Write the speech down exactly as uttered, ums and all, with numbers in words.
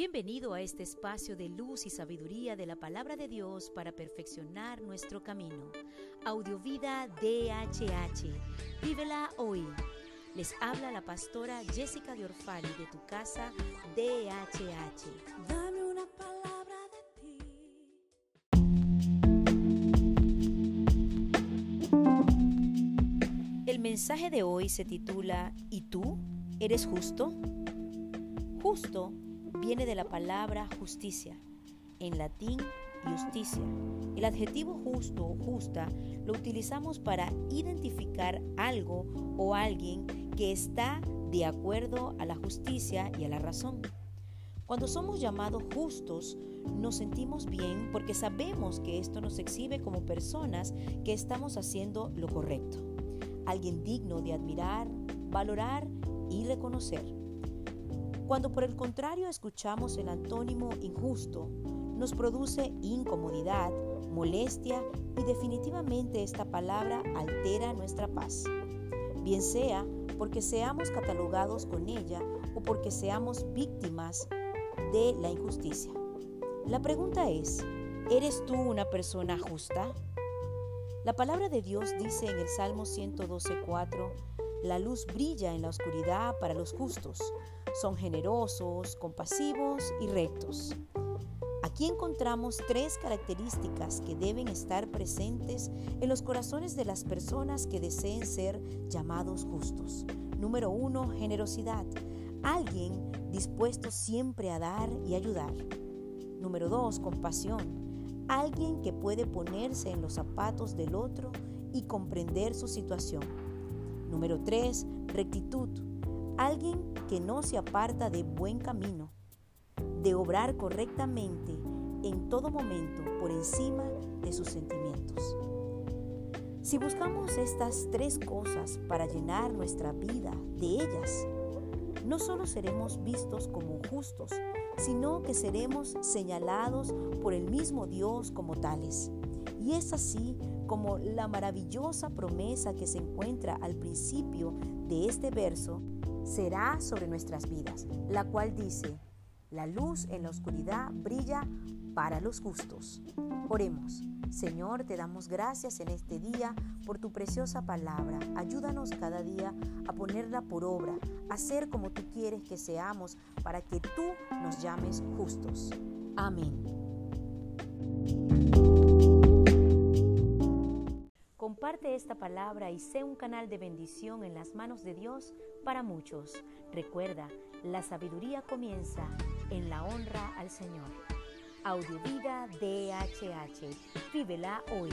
Bienvenido a este espacio de luz y sabiduría de la Palabra de Dios para perfeccionar nuestro camino. Audio Vida D H H. Vívela hoy. Les habla la pastora Jessica De Orfali de tu casa D H H. Dame una palabra de ti. El mensaje de hoy se titula ¿Y tú? ¿Eres justo? Justo viene de la palabra justicia, en latín justicia. El adjetivo justo o justa lo utilizamos para identificar algo o alguien que está de acuerdo a la justicia y a la razón. Cuando somos llamados justos, nos sentimos bien porque sabemos que esto nos exhibe como personas que estamos haciendo lo correcto. Alguien digno de admirar, valorar y reconocer. Cuando por el contrario escuchamos el antónimo injusto, nos produce incomodidad, molestia y definitivamente esta palabra altera nuestra paz. Bien sea porque seamos catalogados con ella o porque seamos víctimas de la injusticia. La pregunta es, ¿eres tú una persona justa? La palabra de Dios dice en el Salmo ciento doce cuatro, la luz brilla en la oscuridad para los justos. Son generosos, compasivos y rectos. Aquí encontramos tres características que deben estar presentes en los corazones de las personas que deseen ser llamados justos. Número uno, generosidad. Alguien dispuesto siempre a dar y ayudar. Número dos, compasión. Alguien que puede ponerse en los zapatos del otro y comprender su situación. Número tres, rectitud. Alguien que no se aparta de buen camino, de obrar correctamente en todo momento por encima de sus sentimientos. Si buscamos estas tres cosas para llenar nuestra vida de ellas, no solo seremos vistos como justos, sino que seremos señalados por el mismo Dios como tales. Y es así como la maravillosa promesa que se encuentra al principio de este verso será sobre nuestras vidas, la cual dice, la luz en la oscuridad brilla para los justos. Oremos. Señor, te damos gracias en este día por tu preciosa palabra. Ayúdanos cada día a ponerla por obra, a ser como tú quieres que seamos, para que tú nos llames justos. Amén. Comparte esta palabra y sé un canal de bendición en las manos de Dios para muchos. Recuerda, la sabiduría comienza en la honra al Señor. Audio Vida D H H. Vívela hoy.